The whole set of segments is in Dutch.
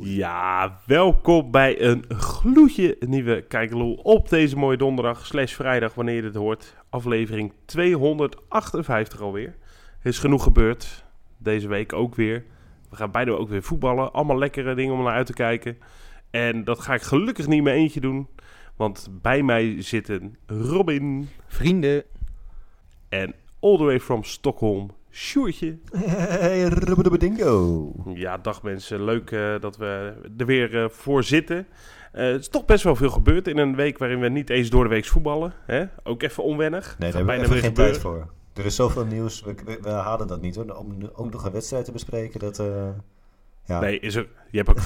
Ja, welkom bij een gloedje nieuwe Kijkeloel op deze mooie donderdag / vrijdag, wanneer je dit hoort. Aflevering 258 alweer. Is genoeg gebeurd. Deze week ook weer. We gaan bijna ook weer voetballen. Allemaal lekkere dingen om naar uit te kijken. En dat ga ik gelukkig niet met eentje doen. Want bij mij zitten Robin. Vrienden. En all the way from Stockholm. Sjoertje. Hey, rubberdingo. Ja, dag mensen. Leuk dat we er weer voor zitten. Het is toch best wel veel gebeurd in een week waarin we niet eens door de week voetballen. Hè? Ook even onwennig. Nee, daar hebben we geen tijd voor. Er is zoveel nieuws. We halen dat niet hoor. Om ook nog een wedstrijd te bespreken, dat... Ja. Nee, je hebt ook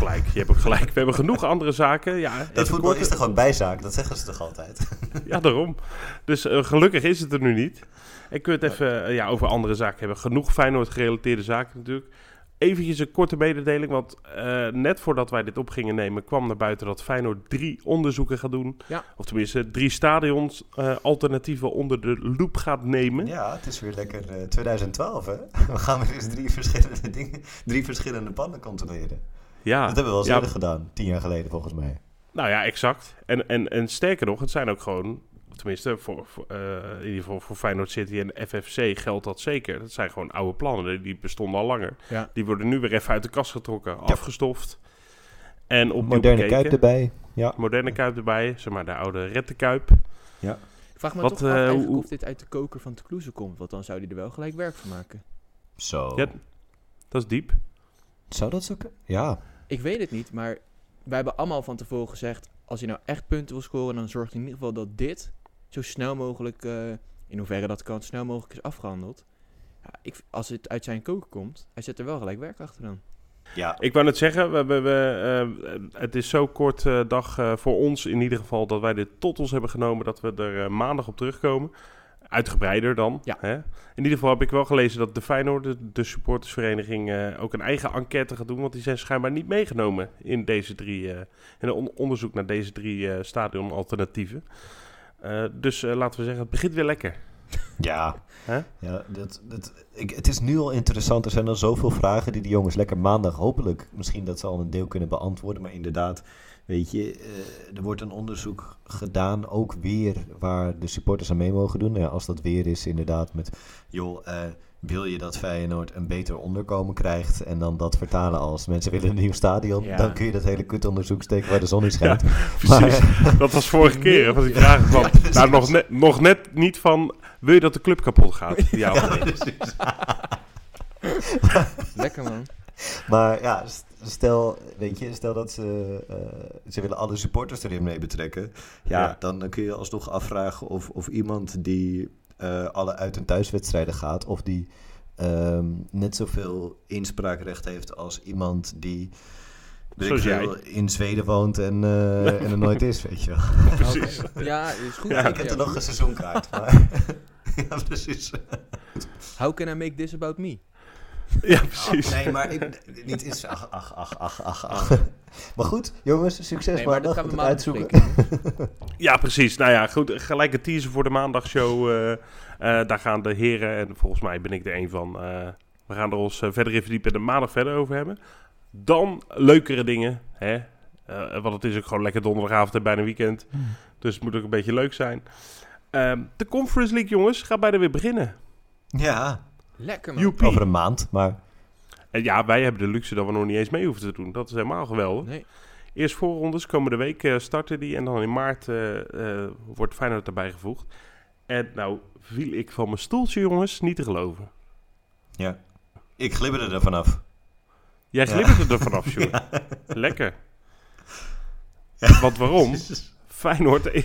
gelijk. We hebben genoeg andere zaken. Ja, dat voetbal is toch gewoon bijzaak? Dat zeggen ze toch altijd? Ja, daarom. Dus gelukkig is het er nu niet. En kun je het even over andere zaken hebben. Genoeg Feyenoord gerelateerde zaken natuurlijk. Eventjes een korte mededeling. Want net voordat wij dit op gingen nemen, kwam naar buiten dat Feyenoord 3 onderzoeken gaat doen. Ja. Of tenminste 3 stadions alternatieven onder de loep gaat nemen. Ja, het is weer lekker 2012 hè. We gaan weer eens 3 verschillende dingen, 3 verschillende panden controleren. Ja. Dat hebben we wel eerder gedaan. 10 jaar geleden volgens mij. Nou ja, exact. En sterker nog, het zijn ook gewoon... Tenminste, in ieder geval voor Feyenoord City en FFC geldt dat zeker. Dat zijn gewoon oude plannen, die bestonden al langer. Ja. Die worden nu weer even uit de kast getrokken, afgestoft. En opnieuw bekeken. Kuip erbij. Ja. Moderne kuip erbij, zeg maar de oude rettenkuip. Ja. Ik vraag me toch eigenlijk of dit uit de koker van Kloeze komt. Want dan zou die er wel gelijk werk van maken. Zo. Ja, dat is diep. Zou dat zo kunnen? Ja. Ik weet het niet, maar wij hebben allemaal van tevoren gezegd... als hij nou echt punten wil scoren, dan zorgt hij in ieder geval dat dit... zo snel mogelijk, in hoeverre dat kan, snel mogelijk is afgehandeld. Ja, als het uit zijn koker komt, hij zet er wel gelijk werk achter dan. Ja, ik wou net zeggen, het is zo kort dag voor ons in ieder geval... dat wij dit tot ons hebben genomen, dat we er maandag op terugkomen. Uitgebreider dan. Ja. Hè? In ieder geval heb ik wel gelezen dat de Feyenoord, de supportersvereniging... ook een eigen enquête gaat doen, want die zijn schijnbaar niet meegenomen... in deze 3, in onderzoek naar deze 3 stadionalternatieven... Dus laten we zeggen, het begint weer lekker. Ja, huh? Ja het is nu al interessant. Er zijn al zoveel vragen die jongens lekker maandag hopelijk... misschien dat ze al een deel kunnen beantwoorden. Maar inderdaad, weet je, er wordt een onderzoek gedaan... ook weer waar de supporters aan mee mogen doen. Ja, als dat weer is inderdaad met... joh, wil je dat Feyenoord een beter onderkomen krijgt... en dan dat vertalen als mensen willen een nieuw stadion... Ja. Dan kun je dat hele kutonderzoek steken waar de zon in schijnt. Ja, precies. Maar, dat was vorige keer. Dat was die vraag van... Ja, nou, nog net niet van... wil je dat de club kapot gaat? Ja, ja precies. Lekker, man. Maar ja, stel dat ze willen alle supporters erin mee betrekken... Ja. Dan kun je alsnog afvragen of iemand die... alle uit- en thuiswedstrijden gaat... of die net zoveel inspraakrecht heeft als iemand die... in Zweden woont en er nooit is, weet je wel. Precies. Okay. Ja, is goed. Ja, ik heb er nog een seizoenkaart. Maar... ja, precies. How can I make this about me? Ja, precies. Oh, nee, maar niet is... Ach. Maar goed, jongens, succes maar dat gaan we maandag uitzoeken. Ja, precies. Nou ja, goed, gelijk een teaser voor de maandagshow. Daar gaan de heren, en volgens mij ben ik er een van... we gaan er ons verder in verdiepen en er maandag verder over hebben. Dan leukere dingen, hè. Want het is ook gewoon lekker donderdagavond en bijna weekend. Dus het moet ook een beetje leuk zijn. De Conference League, jongens, gaat bijna weer beginnen. Ja, lekker man. Joepie. Over een maand, maar... En ja, wij hebben de luxe dat we nog niet eens mee hoeven te doen. Dat is helemaal geweldig. Nee. Eerst voorrondes, komende week starten die. En dan in maart wordt Feyenoord erbij gevoegd. En nou viel ik van mijn stoeltje, jongens. Niet te geloven. Ja, ik glibberde er vanaf. Jij glibberde er vanaf, joh. Ja. Lekker. Ja. Want waarom? Jezus. Feyenoord...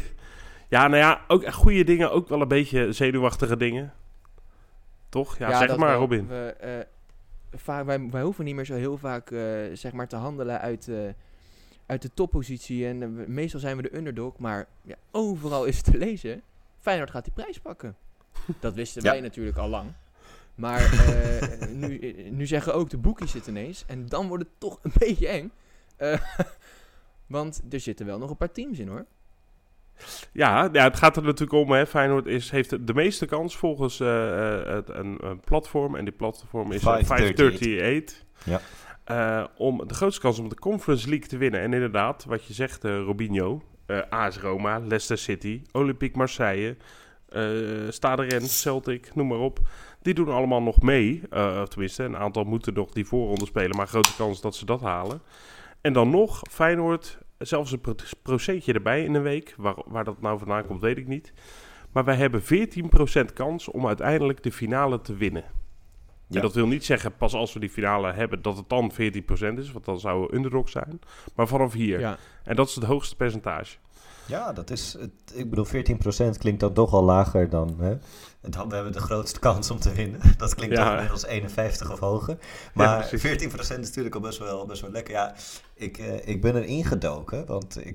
Ja, nou ja, ook goede dingen. Ook wel een beetje zenuwachtige dingen. Toch? Ja, zeg maar, Robin. Wij hoeven niet meer zo heel vaak te handelen uit de toppositie. En meestal zijn we de underdog. Maar ja, overal is het te lezen. Feyenoord gaat die prijs pakken. Dat wisten wij natuurlijk al lang. Maar nu zeggen ook de boekies het ineens. En dan wordt het toch een beetje eng. Want er zitten wel nog een paar teams in, hoor. Ja, het gaat er natuurlijk om. Hè. Feyenoord heeft de meeste kans volgens een platform. En die platform is 538. Ja. om de grootste kans om de Conference League te winnen. En inderdaad, wat je zegt, Robinho, AS Roma, Leicester City, Olympique Marseille, Stade Rennes, Celtic, noem maar op. Die doen allemaal nog mee. Tenminste, een aantal moeten nog die voorronde spelen, maar grote kans dat ze dat halen. En dan nog, Feyenoord, zelfs een procentje erbij in een week. Waar dat nou vandaan komt, weet ik niet. Maar wij hebben 14% kans om uiteindelijk de finale te winnen. Ja. En dat wil niet zeggen, pas als we die finale hebben, dat het dan 14% is. Want dan zou we underdog zijn. Maar vanaf hier. Ja. En dat is het hoogste percentage. Ja, dat is... Ik bedoel, 14% klinkt dan toch al lager dan... Hè? Dan hebben we de grootste kans om te winnen. Dat klinkt toch inmiddels 51 of hoger. Maar ja, 14% is natuurlijk al best wel lekker. Ja, ik ben er ingedoken, want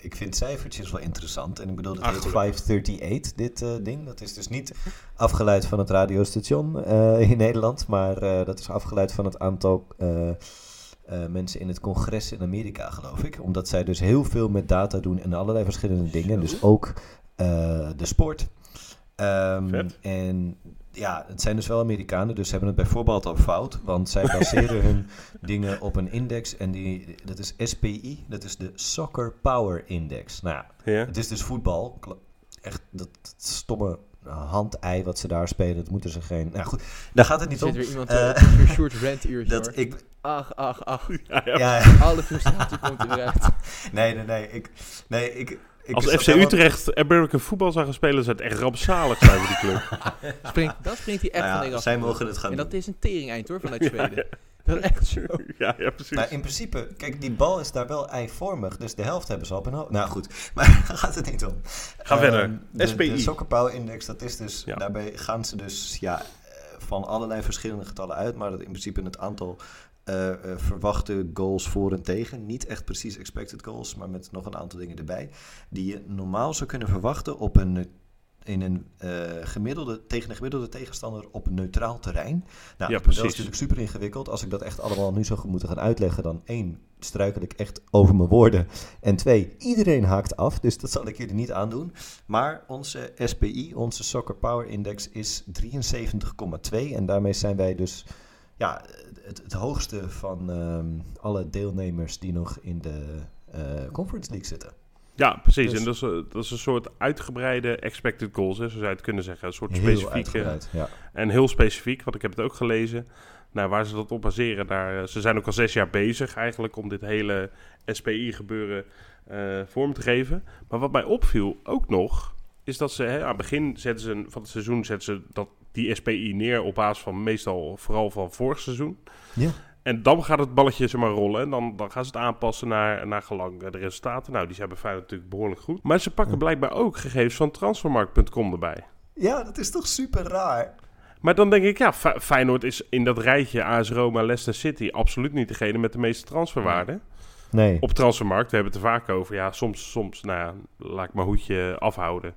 ik vind cijfertjes wel interessant. En ik bedoel, dat heet 538, dit ding. Dat is dus niet afgeleid van het radiostation in Nederland, maar dat is afgeleid van het aantal... mensen in het congres in Amerika, geloof ik. Omdat zij dus heel veel met data doen en allerlei verschillende dingen. Dus ook de sport. En ja, het zijn dus wel Amerikanen, dus ze hebben het bijvoorbeeld al fout. Want zij baseren hun dingen op een index. En dat is SPI, dat is de Soccer Power Index. Nou ja, het is dus voetbal. Echt dat stomme... handei wat ze daar spelen, dat moeten ze geen... Nou goed, daar gaat het niet om. Er zit weer iemand weer short rant uurtje. Ach. Ja. Alle frustratie komt eruit. Nee, als FC Utrecht American voetbal zou gaan spelen, zou het echt rampzalig zijn voor die club. Dat springt hij echt van de af. Zij mogen het gaan doen. En dat is een tering eind hoor, vanuit Zweden. Ja. Dat is echt zo. Ja, precies. Maar in principe, kijk, die bal is daar wel eivormig. Dus de helft hebben ze al. Nou goed, maar daar gaat het niet om. Ga verder. SPI. De Soccer Power Index, dat is dus... Ja. Daarbij gaan ze dus van allerlei verschillende getallen uit. Maar dat in principe het aantal verwachte goals voor en tegen. Niet echt precies expected goals, maar met nog een aantal dingen erbij. Die je normaal zou kunnen verwachten op tegen een gemiddelde tegenstander op een neutraal terrein. Nou, dat is natuurlijk super ingewikkeld. Als ik dat echt allemaal nu zou moeten gaan uitleggen, dan 1, struikel ik echt over mijn woorden. En 2, iedereen haakt af, dus dat zal ik jullie niet aandoen. Maar onze SPI, onze Soccer Power Index, is 73,2. En daarmee zijn wij dus het hoogste van alle deelnemers die nog in de Conference League zitten. Ja, precies. Dus, en dat is een soort uitgebreide expected goals, hè, zo zou je het kunnen zeggen. Een soort specifieke. Ja. En heel specifiek, want ik heb het ook gelezen. Nou, waar ze dat op baseren, ze zijn ook al 6 jaar bezig eigenlijk om dit hele SPI-gebeuren vorm te geven. Maar wat mij opviel ook nog, is dat ze aan het begin van het seizoen zetten ze die SPI neer op basis van meestal vooral van vorig seizoen. Ja. En dan gaat het balletje rollen. En dan gaan ze het aanpassen naar gelang de resultaten. Nou, die zijn bij Feyenoord natuurlijk behoorlijk goed. Maar ze pakken blijkbaar ook gegevens van transfermarkt.com erbij. Ja, dat is toch super raar. Maar dan denk ik, Feyenoord is in dat rijtje AS Roma, Leicester City absoluut niet degene met de meeste transferwaarde. Nee. Op transfermarkt, we hebben het er vaak over. Ja, soms, laat ik mijn hoedje afhouden.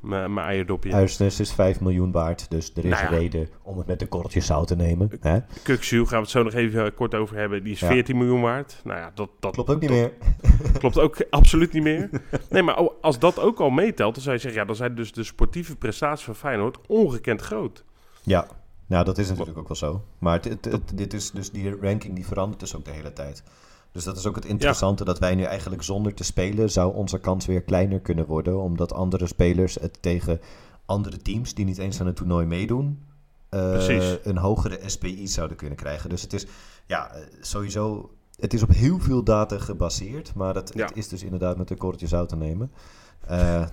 Mijn eierdopje. Huisnes is 5 miljoen waard, dus er is reden om het met de korreltjes zout te nemen. Kökçü, gaan we het zo nog even kort over hebben. Die is 14 miljoen waard. Nou ja, dat klopt ook niet meer. Klopt ook absoluut niet meer. Nee, maar als dat ook al meetelt, dan zou je zeggen, dan zijn dus de sportieve prestaties van Feyenoord ongekend groot. Ja, nou dat is natuurlijk ook wel zo. Maar dit is dus die ranking die verandert dus ook de hele tijd. Dus dat is ook het interessante dat wij nu eigenlijk zonder te spelen zou onze kans weer kleiner kunnen worden. Omdat andere spelers het tegen andere teams die niet eens aan het toernooi meedoen een hogere SPI zouden kunnen krijgen. Dus het is sowieso, het is op heel veel data gebaseerd. Maar het is dus inderdaad met een korreltje zout te nemen.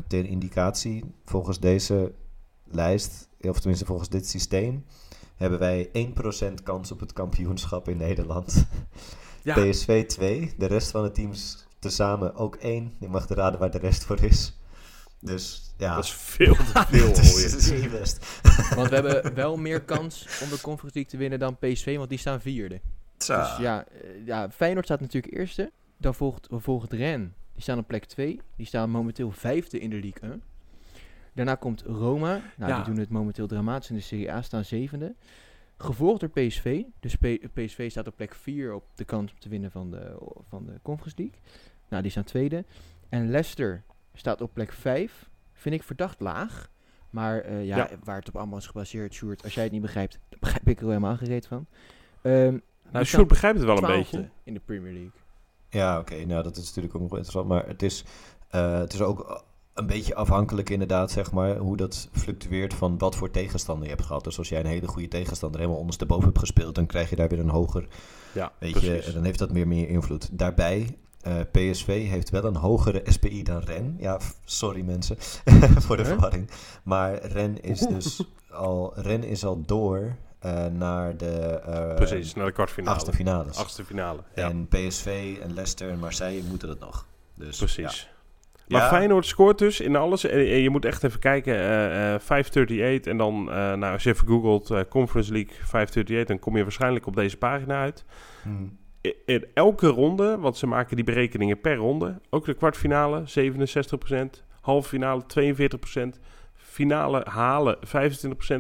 Ter indicatie, volgens deze lijst, of tenminste volgens dit systeem, hebben wij 1% kans op het kampioenschap in Nederland. Ja. PSV 2, de rest van de teams tezamen ook 1. Je mag raden waar de rest voor is. Dus ja. Dat is veel te veel. dat is niet best. Want we hebben wel meer kans om de Conference League te winnen dan PSV, want die staan 4e. Dus Feyenoord staat natuurlijk 1e. Dan volgt Rennes. Die staan op plek 2. Die staan momenteel 5e in de League 1. Daarna komt Roma. Nou, die doen het momenteel dramatisch in de Serie A, staan 7e. Gevolgd door PSV. Dus PSV staat op plek 4 op de kans om te winnen van de Conference League. Nou, die staan 2e. En Leicester staat op plek 5. Vind ik verdacht laag. Maar waar het op allemaal is gebaseerd, Sjoerd, als jij het niet begrijpt, dan begrijp ik er helemaal gereed van. Nou, Sjoerd begrijpt het wel een beetje. In de Premier League. Ja, oké. Nou, dat is natuurlijk ook nog interessant. Maar het is ook een beetje afhankelijk inderdaad, zeg maar, hoe dat fluctueert van wat voor tegenstander je hebt gehad. Dus als jij een hele goede tegenstander helemaal ondersteboven hebt gespeeld, dan krijg je daar weer een hoger, dan heeft dat meer invloed. Daarbij, PSV heeft wel een hogere SPI dan Rennes. Ja, sorry mensen voor de verwarring. Maar Rennes is dus al door naar de kwartfinale. Achtste finale. Ja. En PSV en Leicester en Marseille moeten dat nog. Dus, precies. Ja. Maar Feyenoord scoort dus in alles. En je moet echt even kijken. 538 en dan, als je even googelt Conference League 538... dan kom je waarschijnlijk op deze pagina uit. In elke ronde, want ze maken die berekeningen per ronde. Ook de kwartfinale, 67%. Halve finale, 42%. Finale halen, 25%.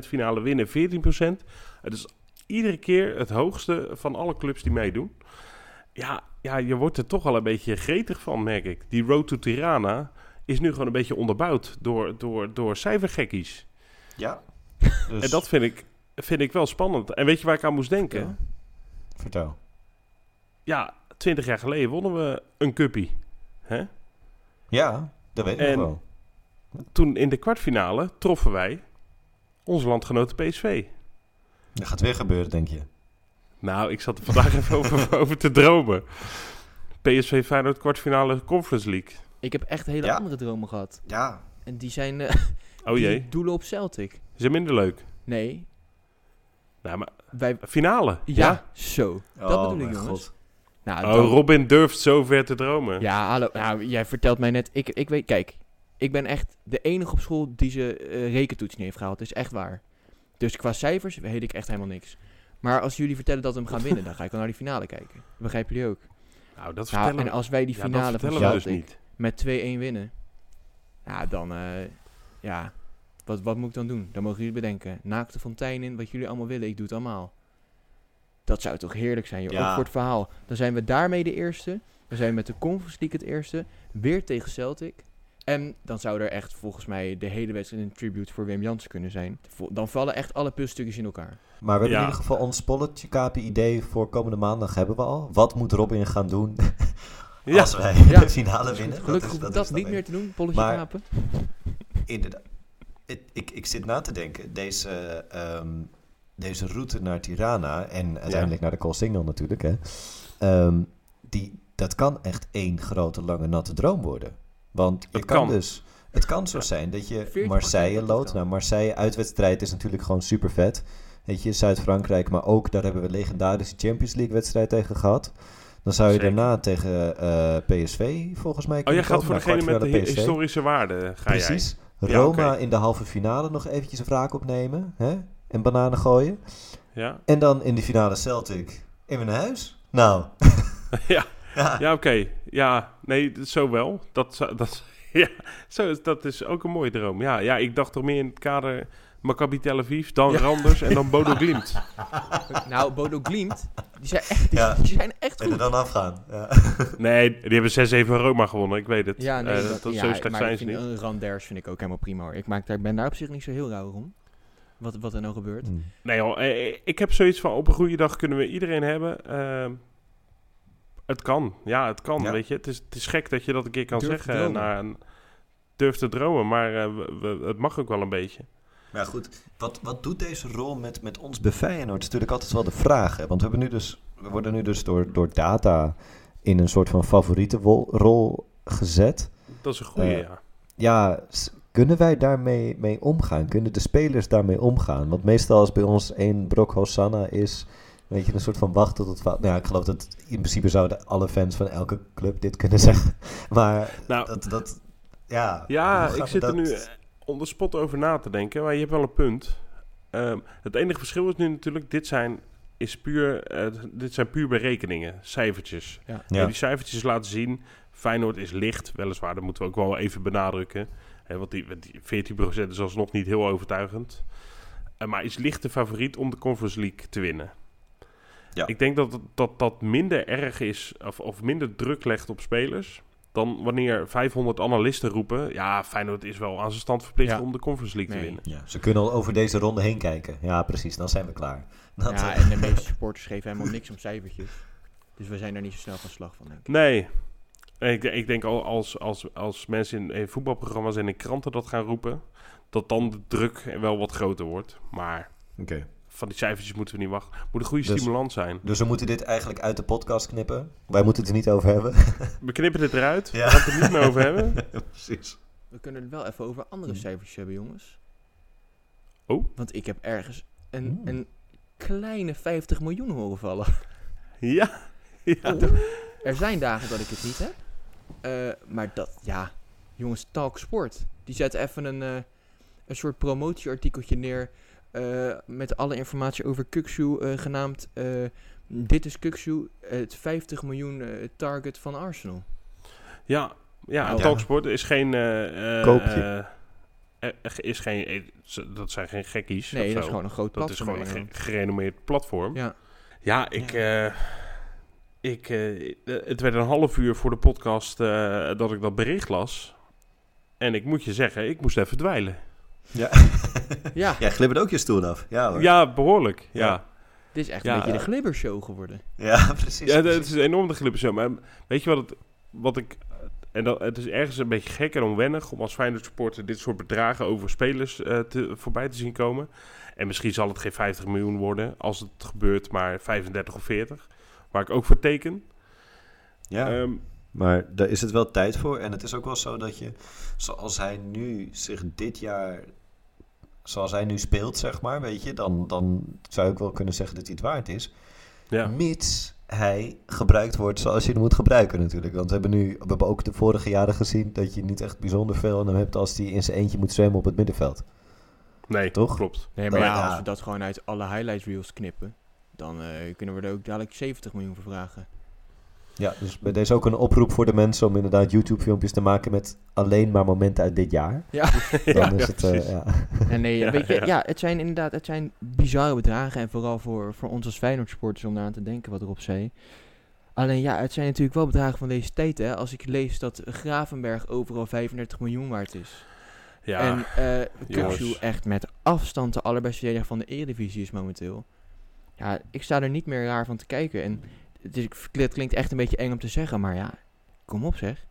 Finale winnen, 14%. Het is iedere keer het hoogste van alle clubs die meedoen. Ja, je wordt er toch al een beetje gretig van, merk ik. Die road to Tirana is nu gewoon een beetje onderbouwd door cijfergekkies. Ja. Dus... en dat vind ik wel spannend. En weet je waar ik aan moest denken? Ja. Vertel. Ja, 20 jaar geleden wonnen we een cuppie. Hè? Ja, dat weet ik nog wel. Toen in de kwartfinale troffen wij onze landgenoten PSV. Dat gaat weer gebeuren, denk je? Nou, ik zat er vandaag even over te dromen. PSV Feyenoord kwartfinale Conference League. Ik heb echt hele andere dromen gehad. Ja. En die zijn doelen op Celtic. Zijn minder leuk? Nee. Nou, maar finale. Ja, zo. Dat bedoel ik, jongens. God. Nou, Robin durft zo ver te dromen. Ja, hallo. Nou, jij vertelt mij net... Ik weet... Kijk, ik ben echt de enige op school die ze rekentoets niet heeft gehaald. Dat is echt waar. Dus qua cijfers weet ik echt helemaal niks. Maar als jullie vertellen dat we hem gaan winnen, dan ga ik wel naar die finale kijken. Begrijpen jullie ook? Nou, dat vertellen we. En als wij die finale van Celtic dus met 2-1 winnen, dan... Wat moet ik dan doen? Dan mogen jullie bedenken. Naakte fontein in, wat jullie allemaal willen, ik doe het allemaal. Dat zou toch heerlijk zijn, joh. Ja. Ook voor het verhaal. Dan zijn we daarmee de eerste. Dan zijn we met de Conference League het eerste. Weer tegen Celtic. En dan zou er echt volgens mij de hele wedstrijd een tribute voor Wim Jansen kunnen zijn. Dan vallen echt alle puzzelstukjes in elkaar. Maar we hebben in ieder geval ons polletje KPID voor komende maandag hebben we al. Wat moet Robin gaan doen als wij de finale winnen? Gelukkig hoef dat niet meer te doen, polletje kapen. Inderdaad. Ik zit na te denken. Deze route naar Tirana en uiteindelijk naar de Coolsingel natuurlijk. Hè, dat kan echt één grote lange natte droom worden. Want je kan dus... Het kan zo zijn dat je Marseille loodt. Nou, Marseille uitwedstrijd is natuurlijk gewoon super vet. Weet je, Zuid-Frankrijk, maar ook daar hebben we legendarische Champions League wedstrijd tegen gehad. Dan zou je daarna tegen PSV volgens mij... Oh, je gaat voor degene met de historische waarde. Precies. Roma in de halve finale nog eventjes een wraak opnemen. Hè? En bananen gooien. Ja. En dan in de finale Celtic. In mijn huis? Nou. Oké. Ja, nee, zo wel. Dat is ook een mooie droom. Ja, ik dacht toch meer in het kader Maccabi Tel Aviv, dan Randers en dan Bodo Glimt. Nou, Bodo Glimt, die zijn echt goed. En er dan afgaan. Ja. Nee, die hebben 6-7 Roma gewonnen, ik weet het. Ja, nee, zo slecht zijn ze niet. Randers vind ik ook helemaal prima hoor. Ik ben daar op zich niet zo heel rauw om. Wat er nou gebeurt. Nee hoor, ik heb zoiets van op een goede dag kunnen we iedereen hebben... Het kan, weet je. Het is gek dat je dat een keer kan zeggen. Durf te dromen, maar het mag ook wel een beetje. Maar goed, wat doet deze rol met ons bij Feyenoord? Dat is natuurlijk altijd wel de vraag. Hè? Want we worden nu dus door data in een soort van favoriete rol gezet. Dat is een goede, Ja, kunnen wij daarmee omgaan? Kunnen de spelers daarmee omgaan? Want meestal als bij ons één brok Hosanna is... Weet je, een soort van wachten tot... ik geloof dat in principe zouden alle fans van elke club dit kunnen zeggen. Maar dat... ik zit er nu onder spot over na te denken. Maar je hebt wel een punt. Het enige verschil is nu natuurlijk... Dit zijn puur berekeningen. Cijfertjes. Ja. Ja. En die cijfertjes laten zien... Feyenoord is licht, weliswaar. Dat moeten we ook wel even benadrukken. Want die 14% is alsnog niet heel overtuigend. Maar is licht de favoriet om de Conference League te winnen. Ja. Ik denk dat dat minder erg is of minder druk legt op spelers. dan wanneer 500 analisten roepen... ja, Feyenoord is wel aan zijn stand verplicht om de Conference League te winnen. Ja. Ze kunnen al over deze ronde heen kijken. Ja, precies, dan zijn we klaar. Dat ja, en de meeste supporters geven helemaal niks om cijfertjes. Dus we zijn er niet zo snel van slag van, denk ik. Nee. Ik denk als mensen in voetbalprogramma's en in kranten dat gaan roepen... dat dan de druk wel wat groter wordt. Maar van die cijfertjes moeten we niet wachten. Het moet een goede stimulans zijn. Dus we moeten dit eigenlijk uit de podcast knippen. Wij moeten het er niet over hebben. We knippen dit eruit. Ja. We gaan het er niet meer over hebben. Precies. We kunnen het wel even over andere cijfertjes hebben, jongens. Oh? Want ik heb ergens een kleine 50 miljoen horen vallen. Ja. Oh. Er zijn dagen dat ik het niet heb. Maar dat, ja... Jongens, Talksport. Die zet even een soort promotieartikeltje neer... met alle informatie over Kökçü, genaamd... dit is Kökçü, het 50 miljoen target van Arsenal. Ja. Talksport is geen... koopje. Is geen, dat zijn geen gekkies. Nee, dat is gewoon een groot platform. Dat is gewoon een gerenommeerd platform. Ja, ik... Ja. Het werd een half uur voor de podcast dat ik dat bericht las. En ik moet je zeggen, ik moest even dweilen. Ja. Ja. Jij glibbert ook je stoel af. Ja, hoor. Ja, behoorlijk. Ja. Dit is echt een beetje de glibbershow geworden. Ja, precies. Ja, het is enorm de glibbershow. Maar weet je wat ik... En het is ergens een beetje gek en onwennig om als Feyenoord supporter dit soort bedragen over spelers voorbij te zien komen. En misschien zal het geen 50 miljoen worden als het gebeurt, maar 35 of 40. Waar ik ook voor teken. Ja, maar daar is het wel tijd voor. En het is ook wel zo dat je, zoals hij nu zich dit jaar... Zoals hij nu speelt, zeg maar, weet je... Dan zou ik wel kunnen zeggen dat hij het waard is. Ja. Mits hij gebruikt wordt zoals je hem moet gebruiken natuurlijk. Want we hebben ook de vorige jaren gezien... dat je niet echt bijzonder veel aan hem hebt... als hij in zijn eentje moet zwemmen op het middenveld. Nee, toch? Klopt. Nee, maar als we dat gewoon uit alle highlight reels knippen... dan kunnen we er ook dadelijk 70 miljoen voor vragen. Ja, dus bij deze ook een oproep voor de mensen... om inderdaad YouTube-filmpjes te maken met alleen maar momenten uit dit jaar. Ja, dan is het... Het zijn bizarre bedragen... en vooral voor ons als Feyenoord-supporters om eraan te denken wat Rob zei. Alleen ja, het zijn natuurlijk wel bedragen van deze tijd. Hè? Als ik lees dat Gravenberg overal 35 miljoen waard is. Ja, en Kökçü echt met afstand de allerbeste verdediger van de Eredivisie is momenteel. Ja, ik sta er niet meer raar van te kijken. En het klinkt echt een beetje eng om te zeggen, maar ja, kom op zeg.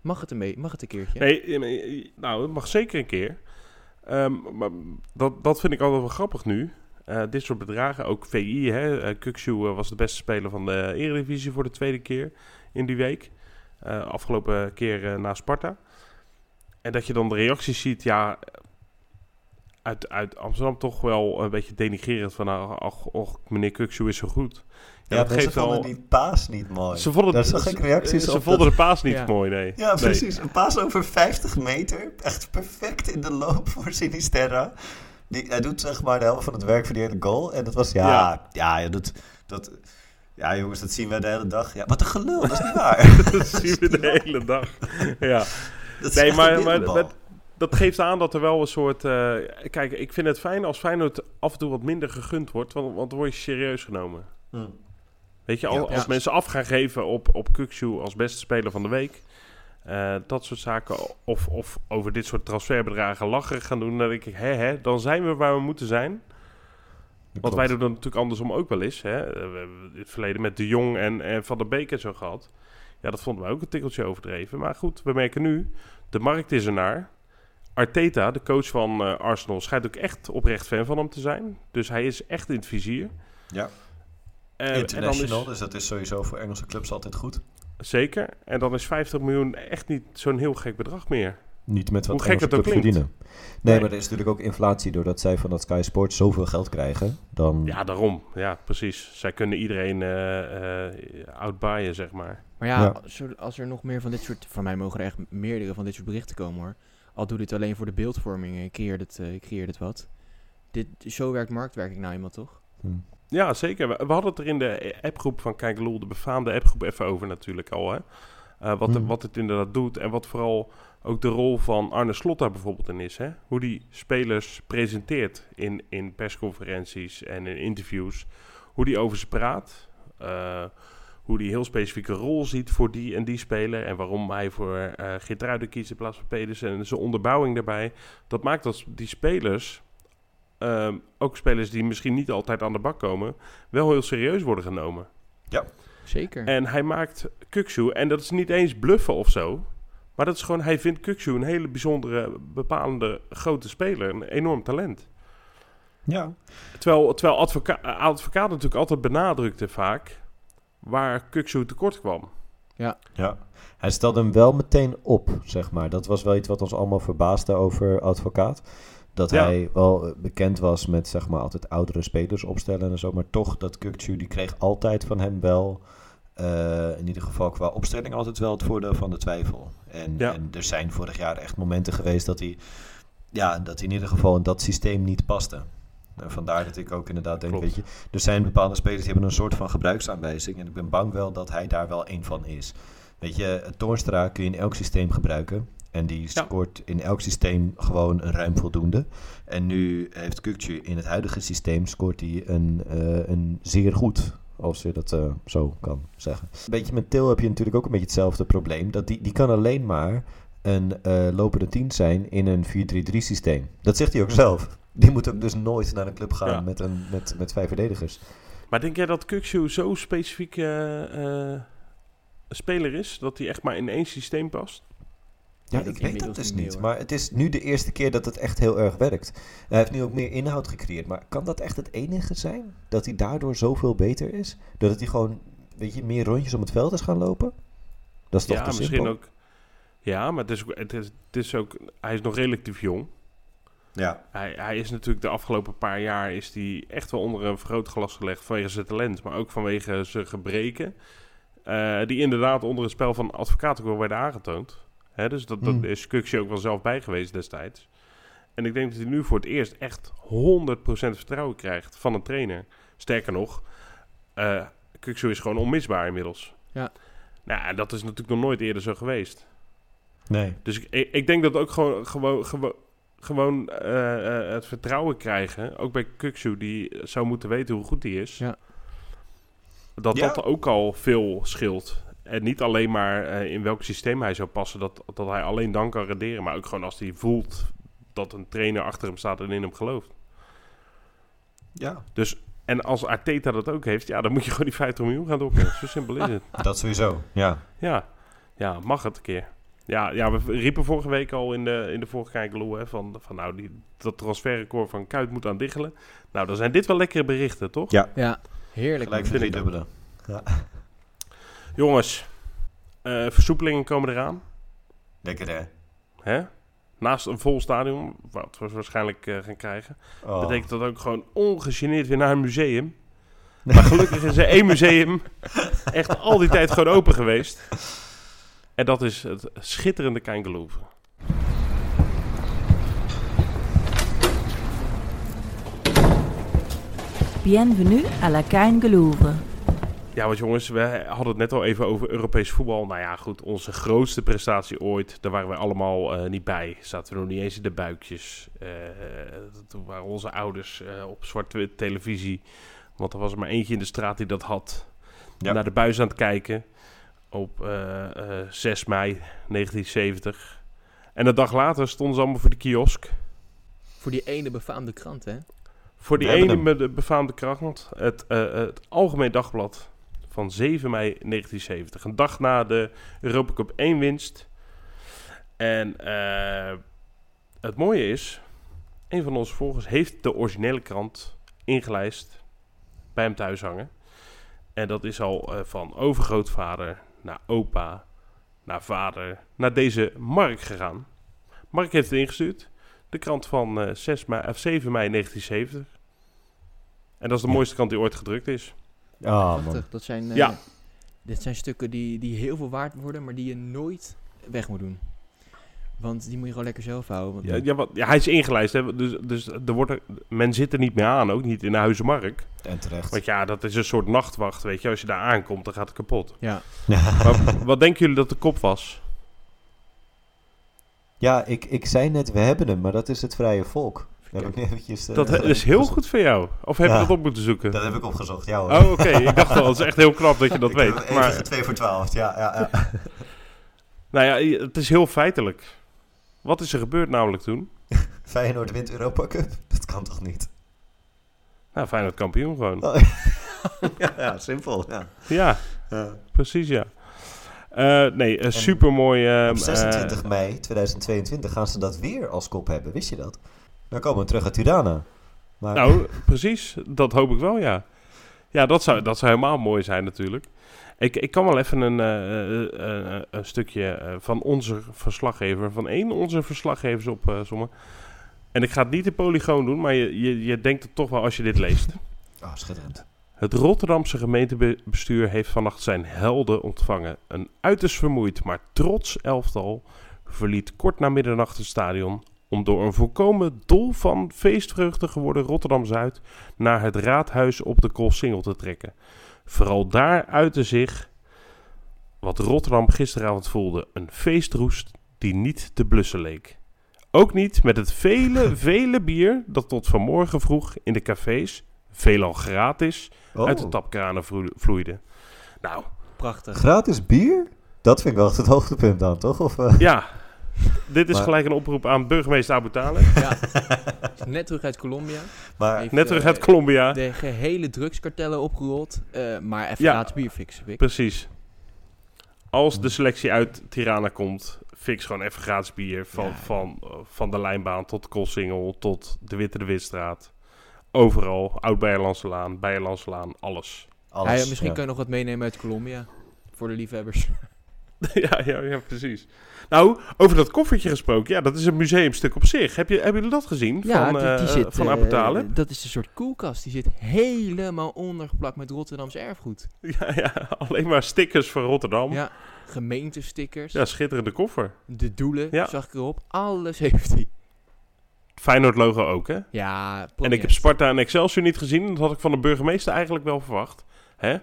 Mag het een keertje? Nee, nou, het mag zeker een keer. Maar dat vind ik altijd wel grappig nu. Dit soort bedragen, ook VI, hè. Kökçü was de beste speler van de Eredivisie voor de tweede keer in die week. Afgelopen keer na Sparta. En dat je dan de reacties ziet, ja... Uit Amsterdam toch wel een beetje denigrerend van... meneer Kökçü is zo goed. Ja, dat geeft ze vonden die paas niet mooi. Ze vonden, vonden de paas niet mooi, nee. Ja, precies. Nee. Een paas over 50 meter. Echt perfect in de loop voor Sinisterra. Hij doet zeg maar de helft van het werk voor die hele goal. En dat was... Ja, jongens, dat zien we de hele dag. Ja, wat een gelul, dat is niet waar. Dat zien we de hele dag. Ja. Dat is dat geeft aan dat er wel een soort... kijk, ik vind het fijn als Feyenoord af en toe wat minder gegund wordt. Want dan word je serieus genomen. Hmm. Weet je, als mensen af gaan geven op Kökçü als beste speler van de week. Dat soort zaken. Of over dit soort transferbedragen lachen gaan doen. Dan denk ik, dan zijn we waar we moeten zijn. Want wij doen dat natuurlijk andersom ook wel eens. Hè? We hebben het verleden met De Jong en Van der Beek en zo gehad. Ja, dat vonden wij ook een tikkeltje overdreven. Maar goed, we merken nu, de markt is ernaar. Arteta, de coach van Arsenal, schijnt ook echt oprecht fan van hem te zijn. Dus hij is echt in het vizier. Ja. International, dus dat is sowieso voor Engelse clubs altijd goed. Zeker. En dan is 50 miljoen echt niet zo'n heel gek bedrag meer. Niet met wat Engelse clubs verdienen. Nee, maar er is natuurlijk ook inflatie doordat zij van dat Sky Sports zoveel geld krijgen. Dan... Ja, daarom. Ja, precies. Zij kunnen iedereen outbuyen, zeg maar. Maar ja, als er nog meer van dit soort... Van mij mogen er echt meerdere van dit soort berichten komen, hoor. Al doe dit alleen voor de beeldvorming en creëer dit wat. Zo werkt marktwerking nou eenmaal, toch? Hmm. Ja, zeker. We hadden het er in de appgroep van Kijk Lol, de befaamde appgroep, even over natuurlijk al. Hè? Wat het inderdaad doet en wat vooral ook de rol van Arne Slot daar bijvoorbeeld in is. Hè? Hoe die spelers presenteert in persconferenties en in interviews. Hoe die over ze praat. Hoe hij heel specifieke rol ziet voor die en die speler. En waarom hij voor Geertruiden kiest in plaats van Pedersen. En zijn onderbouwing daarbij. Dat maakt dat die spelers, ook spelers die misschien niet altijd aan de bak komen, wel heel serieus worden genomen. Ja, zeker. En hij maakt Kökçü, en dat is niet eens bluffen of zo. Maar dat is gewoon, hij vindt Kökçü een hele bijzondere, bepalende, grote speler. Een enorm talent. Ja. Terwijl Advocaat natuurlijk altijd benadrukte vaak waar Kökçü tekort kwam. Ja. Ja. Hij stelde hem wel meteen op, zeg maar. Dat was wel iets wat ons allemaal verbaasde over Advocaat. Dat hij wel bekend was met, zeg maar, altijd oudere spelers opstellen en zo. Maar toch, dat Kökçü, die kreeg altijd van hem wel, in ieder geval qua opstelling, altijd wel het voordeel van de twijfel. En er zijn vorig jaar echt momenten geweest dat hij in ieder geval in dat systeem niet paste. En vandaar dat ik ook inderdaad denk, weet je, er zijn bepaalde spelers die hebben een soort van gebruiksaanwijzing. En ik ben bang wel dat hij daar wel één van is. Weet je, Toornstra kun je in elk systeem gebruiken. En die scoort in elk systeem gewoon een ruim voldoende. En nu heeft Kökçü in het huidige systeem, scoort hij een zeer goed, als je dat zo kan zeggen. Een beetje met Til heb je natuurlijk ook een beetje hetzelfde probleem. Dat die kan alleen maar een lopende 10 zijn in een 4-3-3 systeem. Dat zegt hij ook zelf. Die moet ook dus nooit naar een club gaan met 5 verdedigers. Maar denk jij dat Kökçü zo specifiek een speler is, dat hij echt maar in één systeem past? Ja, ik weet dat dus niet. Maar het is nu de eerste keer dat het echt heel erg werkt. Hij heeft nu ook meer inhoud gecreëerd. Maar kan dat echt het enige zijn? Dat hij daardoor zoveel beter is? Doordat hij gewoon, weet je, meer rondjes om het veld is gaan lopen? Dat is toch te simpel? Misschien ook. Ja, maar het is ook, hij is nog relatief jong. Ja. Hij is natuurlijk de afgelopen paar jaar is hij echt wel onder een vergrootglas gelegd vanwege zijn talent, maar ook vanwege zijn gebreken. Die inderdaad onder het spel van Advocaat ook wel werden aangetoond. He, dus dat is Kökçü ook wel zelf bij geweest destijds. En ik denk dat hij nu voor het eerst echt 100% vertrouwen krijgt van een trainer. Sterker nog, Kökçü is gewoon onmisbaar inmiddels. Ja. Nou, dat is natuurlijk nog nooit eerder zo geweest. Nee. Dus ik denk dat ook gewoon het vertrouwen krijgen, ook bij Kökçü, die zou moeten weten hoe goed hij is, dat ook al veel scheelt. En niet alleen maar in welk systeem hij zou passen, dat hij alleen dan kan renderen, maar ook gewoon als hij voelt dat een trainer achter hem staat en in hem gelooft. Ja. Dus, en als Arteta dat ook heeft, dan moet je gewoon die 50 miljoen gaan dokken. Zo simpel is het. Dat sowieso, ja, mag het een keer. Ja, we riepen vorige week al in de vorige kijkloe, hè, van nou, dat transferrecord van Kuyt moet aan diggelen. Nou, dan zijn dit wel lekkere berichten, toch? Ja. Heerlijk. Gelijk vind ik dubbele. Ja. Jongens, versoepelingen komen eraan. Lekker, hè? Naast een vol stadion, wat we waarschijnlijk gaan krijgen. Oh. Betekent dat ook gewoon ongegeneerd weer naar een museum. Maar gelukkig is er één museum echt al die tijd gewoon open geweest. En dat is het schitterende Kangeloeven. Bienvenue à la Kangeloeven. Ja, want jongens, we hadden het net al even over Europees voetbal. Nou ja, goed, onze grootste prestatie ooit. Daar waren we allemaal niet bij. Zaten we nog niet eens in de buikjes. Toen waren onze ouders op zwart-wit televisie. Want er was er maar eentje in de straat die dat had. Ja. Naar de buis aan het kijken. Op 6 mei 1970. En een dag later stonden ze allemaal voor de kiosk. Voor die ene befaamde krant, hè? Voor die ene befaamde krant. Het Algemeen Dagblad van 7 mei 1970. Een dag na de Europacup 1 winst. En het mooie is, een van onze volgers heeft de originele krant ingelijst bij hem thuis hangen. En dat is al van overgrootvader naar opa, naar vader, naar deze Mark gegaan. Mark heeft het ingestuurd. De krant van 7 mei 1970. En dat is de mooiste krant die ooit gedrukt is. Ja, man. Dat zijn, dit zijn stukken die heel veel waard worden, maar die je nooit weg moet doen. Want die moet je gewoon lekker zelf houden. Want hij is ingelijst. Hè? Dus men zit er niet meer aan. Ook niet in de Huizenmarkt. En terecht. Want dat is een soort nachtwacht. Weet je, als je daar aankomt, dan gaat het kapot. Ja. Maar wat denken jullie dat de kop was? Ja, ik zei net, we hebben hem. Maar dat is het vrije volk. Dat is heel goed voor jou. Of heb je dat op moeten zoeken? Dat heb ik opgezocht, ja hoor. Oh, oké. Ik dacht al, het is echt heel knap dat je dat weet. Even maar... 2 voor 12, ja. Nou ja, het is heel feitelijk. Wat is er gebeurd namelijk toen? Feyenoord wint Europacup? Dat kan toch niet? Nou, Feyenoord kampioen gewoon. Oh, ja, simpel. Ja, precies ja. Supermooi. Op 26 mei 2022 gaan ze dat weer als kop hebben, wist je dat? Dan komen we terug uit Tirana. Maar... Nou, precies. Dat hoop ik wel, ja. Ja, dat zou helemaal mooi zijn natuurlijk. Ik kan wel even een stukje van onze verslaggever, van één onze verslaggevers opzommen. En ik ga het niet de polygoon doen, maar je denkt het toch wel als je dit leest. Oh, schitterend. Het Rotterdamse gemeentebestuur heeft vannacht zijn helden ontvangen. Een uiterst vermoeid, maar trots elftal verliet kort na middernacht het stadion... om door een volkomen dol van feestvreugde geworden Rotterdam-Zuid... naar het raadhuis op de Coolsingel te trekken. Vooral daar uitte zich wat Rotterdam gisteravond voelde. Een feestroest die niet te blussen leek. Ook niet met het vele, vele bier dat tot vanmorgen vroeg in de cafés... veelal gratis, uit de tapkranen vloeide. Nou, prachtig. Gratis bier? Dat vind ik wel het hoogtepunt dan, toch? Ja, dit is gelijk een oproep aan burgemeester Abu Talib. Ja. Net terug uit Colombia. De gehele drugskartellen opgerold, maar even gratis bier fixen. Precies. Als de selectie uit Tirana komt, fix gewoon even gratis bier. Van de Lijnbaan tot Coolsingel, tot de Witte de Witstraat. Overal, Oud-Beierlandslaan, Beierlandslaan, alles. Ja, misschien kan je nog wat meenemen uit Colombia, voor de liefhebbers. ja, precies. Nou, over dat koffertje gesproken, ja, dat is een museumstuk op zich. Hebben jullie dat gezien van Abu Talib? Dat is een soort koelkast, die zit helemaal ondergeplakt met Rotterdamse erfgoed. Ja, alleen maar stickers van Rotterdam. Ja, gemeentestickers. Ja, schitterende koffer. De doelen, zag ik erop, alles heeft hij. Feyenoord logo ook, hè? Ja, en ik heb Sparta en Excelsior niet gezien. Dat had ik van de burgemeester eigenlijk wel verwacht. Hè?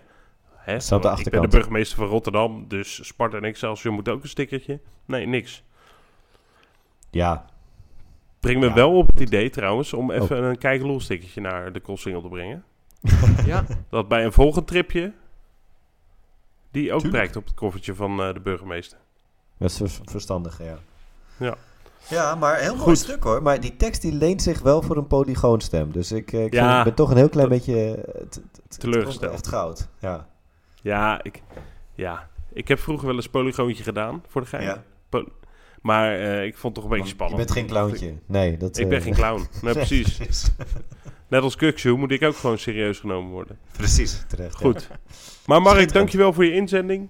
Ik ben de burgemeester van Rotterdam, dus Sparta en Excelsior moeten ook een stickertje. Nee, niks. Ja. Breng me wel op het idee trouwens om even een kijkloelstickertje naar de Coolsingel te brengen. Ja. Dat bij een volgend tripje, die ook prijkt op het koffertje van de burgemeester. Dat is verstandig, ja. Ja. Ja, maar heel mooi stuk hoor. Maar die tekst die leent zich wel voor een polygoonstem. Dus ik ben toch een heel klein beetje teleurgesteld. Echt goud. Ja, ik heb vroeger wel eens polygoontje gedaan voor de gein. Ja. Maar ik vond het toch een beetje spannend. Je bent geen clowntje. Nee, ik ben geen clown. Nee, precies. Net als Kökçü moet ik ook gewoon serieus genomen worden. Precies, terecht. Goed. Ja. Maar Mark, dankjewel voor je inzending.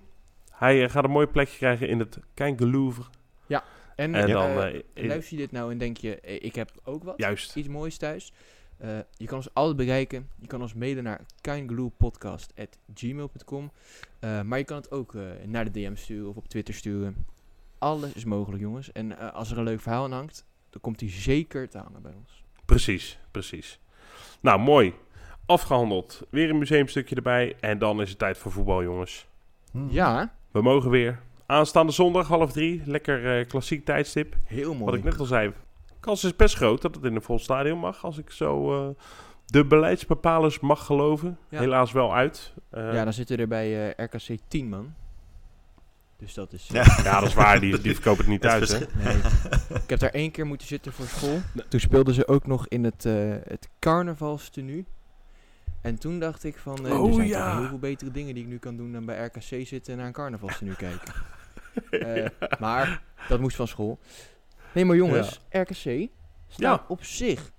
Hij gaat een mooi plekje krijgen in het Kijngelouvre. Ja. En dan, luister je dit nou en denk je, ik heb ook wat. Juist. Iets moois thuis. Je kan ons altijd bereiken. Je kan ons mailen naar kindgluepodcast@gmail.com. Maar je kan het ook naar de DM sturen of op Twitter sturen. Alles is mogelijk, jongens. En als er een leuk verhaal aan hangt, dan komt die zeker te hangen bij ons. Precies. Nou, mooi. Afgehandeld. Weer een museumstukje erbij. En dan is het tijd voor voetbal, jongens. Ja. We mogen weer. Aanstaande zondag, 2:30. Lekker klassiek tijdstip. Heel mooi. Wat ik net al zei. De kans is best groot dat het in een vol stadion mag. Als ik zo de beleidsbepalers mag geloven. Ja. Helaas wel uit. Dan zitten er bij RKC 10 man. Dus dat is... Ja, dat is waar. Die verkopen het niet thuis, hè? Nee. Ik heb daar 1 keer moeten zitten voor school. Toen speelden ze ook nog in het carnavalstenu. En toen dacht ik van, er zijn toch heel veel betere dingen die ik nu kan doen dan bij RKC zitten en naar een carnavalstenu kijken. Maar dat moest van school. Nee, maar jongens, RKC staat op zich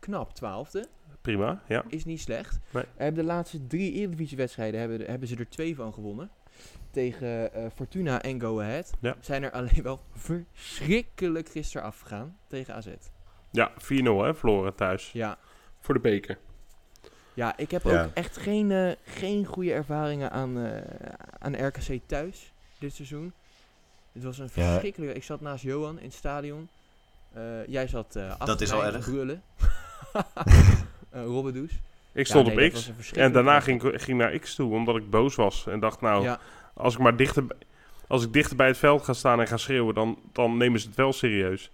knap 12e. Prima, ja. Is niet slecht. Nee. De laatste 3 Eredivisiewedstrijden hebben ze er 2 van gewonnen. Tegen Fortuna en Go Ahead. Ja. Zijn er alleen wel verschrikkelijk gisteren afgegaan tegen AZ. Ja, 4-0 hè, verloren thuis. Ja. Voor de beker. Ja, ik heb ook echt geen goede ervaringen aan RKC thuis dit seizoen. Het was een verschrikkelijke... Ik zat naast Johan in het stadion. Jij zat achter te brullen. Robbedoes. Ik stond op X en daarna ging naar X toe, omdat ik boos was. En dacht, als ik maar dichter bij het veld ga staan en ga schreeuwen, dan nemen ze het wel serieus.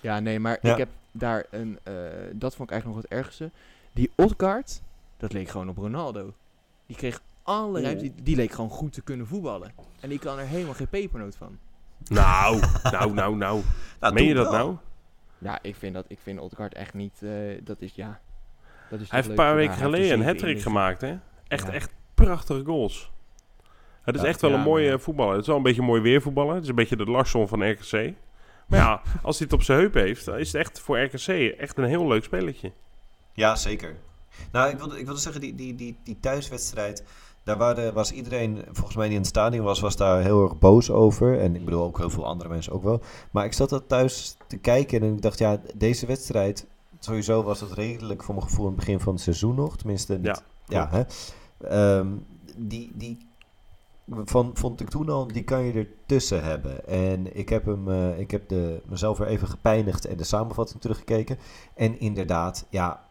Ja, nee, maar ik heb daar een... dat vond ik eigenlijk nog het ergste. Die Odgaard, dat leek gewoon op Ronaldo. Die kreeg alle ruimte. Die leek gewoon goed te kunnen voetballen. En die kan er helemaal geen pepernoot van. Nou. Meen je dat wel. Nou? Ja, ik vind Odgaard echt niet... Dat is hij heeft een paar weken geleden een hat-trick gemaakt, hè? Echt prachtige goals. Het is echt wel een mooie voetballer. Het is wel een beetje mooi weervoetballer. Het is een beetje de Larsson van RKC. Maar ja, als hij het op zijn heup heeft, dan is het echt voor RKC echt een heel leuk spelletje. Ja, zeker. Nou, ik wilde zeggen, die thuiswedstrijd, daar was iedereen, volgens mij die in het stadion was daar heel erg boos over. En ik bedoel, ook heel veel andere mensen ook wel. Maar ik zat dat thuis te kijken en ik dacht, ja, deze wedstrijd, sowieso was het redelijk voor mijn gevoel in het begin van het seizoen nog. Tenminste, niet, hè. Vond ik toen al, die kan je er tussen hebben. En ik heb mezelf weer even gepijnigd en de samenvatting teruggekeken. En inderdaad, ja,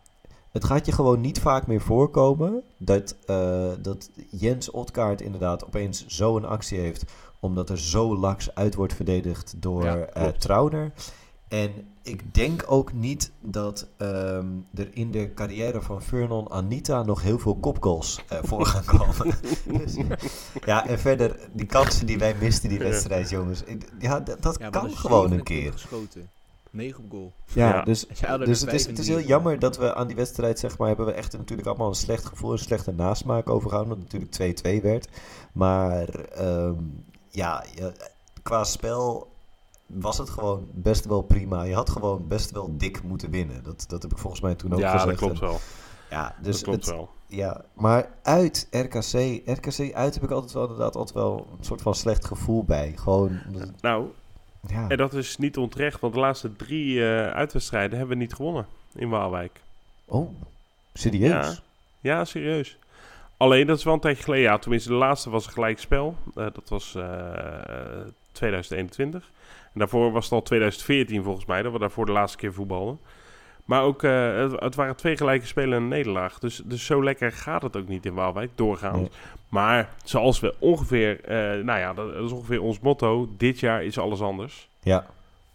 het gaat je gewoon niet vaak meer voorkomen dat Jens Odgaard inderdaad opeens zo'n actie heeft, omdat er zo laks uit wordt verdedigd door Trauner. En ik denk ook niet dat er in de carrière van Vernon Anita nog heel veel kopgoals voor gaan komen. Dus, ja, en verder, die kansen die wij misten die wedstrijd, jongens. Ja, dat kan gewoon een keer. Geschoten. 9 op goal. Ja. Dus het is heel jammer dat we aan die wedstrijd, zeg maar, hebben we echt natuurlijk allemaal een slecht gevoel, een slechte nasmaak overgehouden. Dat natuurlijk 2-2 werd. Maar qua spel was het gewoon best wel prima. Je had gewoon best wel dik moeten winnen. Dat heb ik volgens mij toen ook gezegd. Ja, dat klopt wel. Ja, dus dat klopt wel. Ja, maar uit RKC uit heb ik altijd wel een soort van slecht gevoel bij. Gewoon. Nou, ja. En dat is niet onterecht, want de laatste 3 uitwedstrijden hebben we niet gewonnen in Waalwijk. Oh, serieus? Ja, serieus. Alleen, dat is wel een tijdje geleden. Ja, tenminste, de laatste was een gelijkspel. Dat was 2021. En daarvoor was het al 2014 volgens mij, dat we daarvoor de laatste keer voetbalden. Maar ook, het waren 2 gelijke spelen en een nederlaag. Dus zo lekker gaat het ook niet in Waalwijk, doorgaans. Nee. Maar zoals we ongeveer, dat is ongeveer ons motto, dit jaar is alles anders. Ja.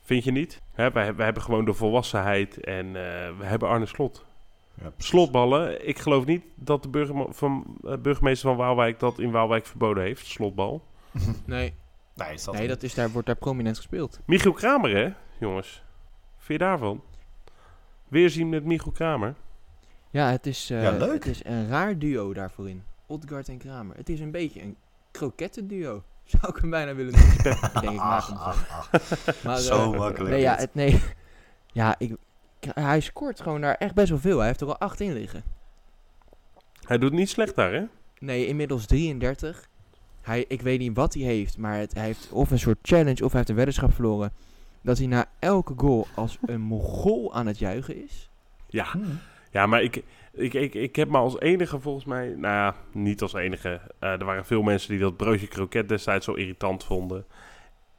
Vind je niet? We hebben gewoon de volwassenheid en we hebben Arne Slot. Ja, slotballen, ik geloof niet dat de burgemeester van Waalwijk dat in Waalwijk verboden heeft, slotbal. Nee. Nee, dat is daar, wordt daar prominent gespeeld. Michiel Kramer, hè, jongens? Vind je daarvan? Weerzien met Michiel Kramer. Ja, leuk. Het is een raar duo daarvoor in. Odgaard en Kramer. Het is een beetje een krokettenduo. Zou ik hem bijna willen doen. Denk ik, maar, zo makkelijk. Hij scoort gewoon daar echt best wel veel. Hij heeft er wel 8 in liggen. Hij doet niet slecht daar, hè? Nee, inmiddels 33. Ik weet niet wat hij heeft, maar hij heeft of een soort challenge of hij heeft een weddenschap verloren. Dat hij na elke goal als een Mongool aan het juichen is. Ja, maar ik heb maar als enige volgens mij... Nou ja, niet als enige. Er waren veel mensen die dat broodje kroket destijds zo irritant vonden.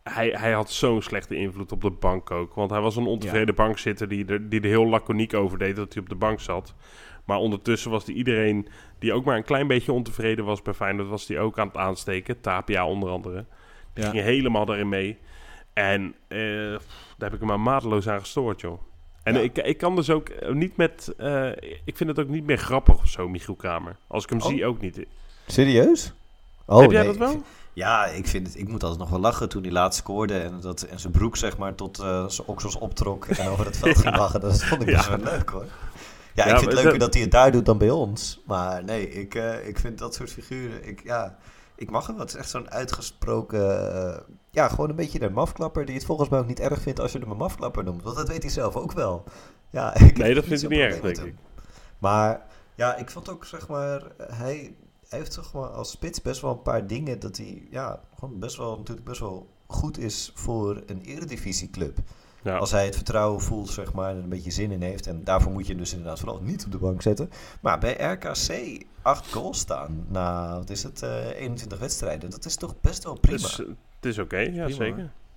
Hij had zo'n slechte invloed op de bank ook. Want hij was een ontevreden bankzitter die er heel laconiek over deed dat hij op de bank zat. Maar ondertussen was iedereen die ook maar een klein beetje ontevreden was bij Feyenoord, was die ook aan het aansteken. Tapia onder andere. Die ging helemaal daarin mee. En daar heb ik hem maar mateloos aan gestoord, joh. En ik kan dus ook niet met... ik vind het ook niet meer grappig of zo, Michiel Kramer. Als ik hem zie ook niet. Serieus? Oh, heb jij dat wel? Ja, ik moet altijd nog wel lachen toen hij laatst scoorde en zijn broek, zeg maar, tot zijn oksels optrok en over het veld ging lachen. Dat vond ik best wel leuk, hoor. Ja, ik vind het leuker dat hij het daar doet dan bij ons. Maar nee, ik vind dat soort figuren... Ik mag hem, want het is echt zo'n uitgesproken... gewoon een beetje de mafklapper die het volgens mij ook niet erg vindt als je hem een mafklapper noemt. Want dat weet hij zelf ook wel. Ja, dat vind ik niet erg, denk ik. Maar ja, ik vond ook, zeg maar... Hij heeft toch maar als spits best wel een paar dingen dat hij... Ja, gewoon best wel goed is voor een eredivisieclub. Ja. Als hij het vertrouwen voelt, zeg maar, en er een beetje zin in heeft. En daarvoor moet je hem dus inderdaad vooral niet op de bank zetten. Maar bij RKC 8 goals staan. Nou, wat is het? 21 wedstrijden. Dat is toch best wel prima. Het is oké, ja, prima,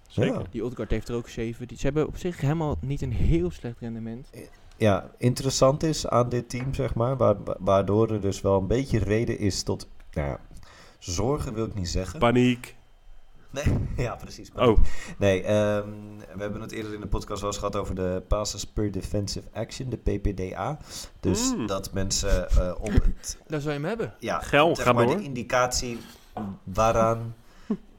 zeker. Ja. Die Odgaard heeft er ook 7. Ze hebben op zich helemaal niet een heel slecht rendement. Ja, interessant is aan dit team, zeg maar. Waardoor er dus wel een beetje reden is tot... Nou, zorgen wil ik niet zeggen. Paniek. Nee, ja, precies. Oh. Nee, we hebben het eerder in de podcast wel eens gehad over de passes per defensive action, de PPDA. Dus dat mensen op het... Daar zou je hem hebben. Ja, Gel, zeg maar door. De indicatie waaraan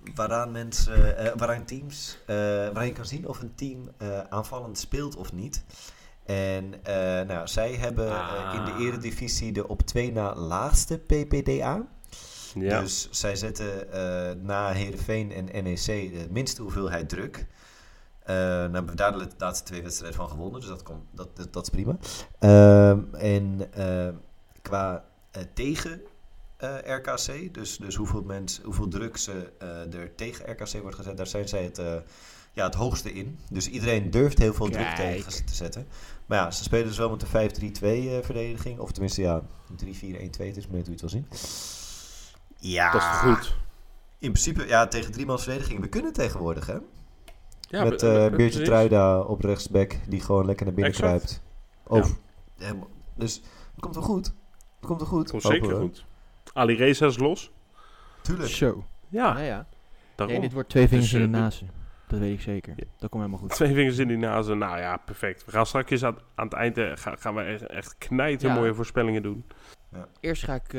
je kan zien of een team aanvallend speelt of niet. En zij hebben in de Eredivisie de op 2 na laagste PPDA. Ja. Dus zij zetten na Heerenveen en NEC de minste hoeveelheid druk. Nou hebben we daar de laatste 2 wedstrijden van gewonnen, dus dat is prima. Qua tegen RKC, dus hoeveel druk ze er tegen RKC wordt gezet, daar zijn zij het hoogste in. Dus iedereen durft heel veel druk tegen te zetten. Maar ja, ze spelen dus wel met een 5-3-2 verdediging. Of tenminste, ja, 3-4-1-2, dus moet je het wel zien. Ja, dat is goed. In principe, ja, tegen 3-mans verdediging. We kunnen tegenwoordig, hè? Ja, met Beertje Truida op rechtsback, die gewoon lekker naar binnen kruipt. Of, ja. Helemaal, dus het komt wel goed. Het komt zeker goed. Ali Reza is los. Tuurlijk. Show. Ja. Ja. Nee, dit wordt 2 vingers in de nazen. Dat weet ik zeker. Ja. Dat komt helemaal goed. 2 vingers in die nazen. Nou ja, perfect. We gaan straks aan het eind gaan we echt knijten mooie voorspellingen doen. Ja. Eerst ga ik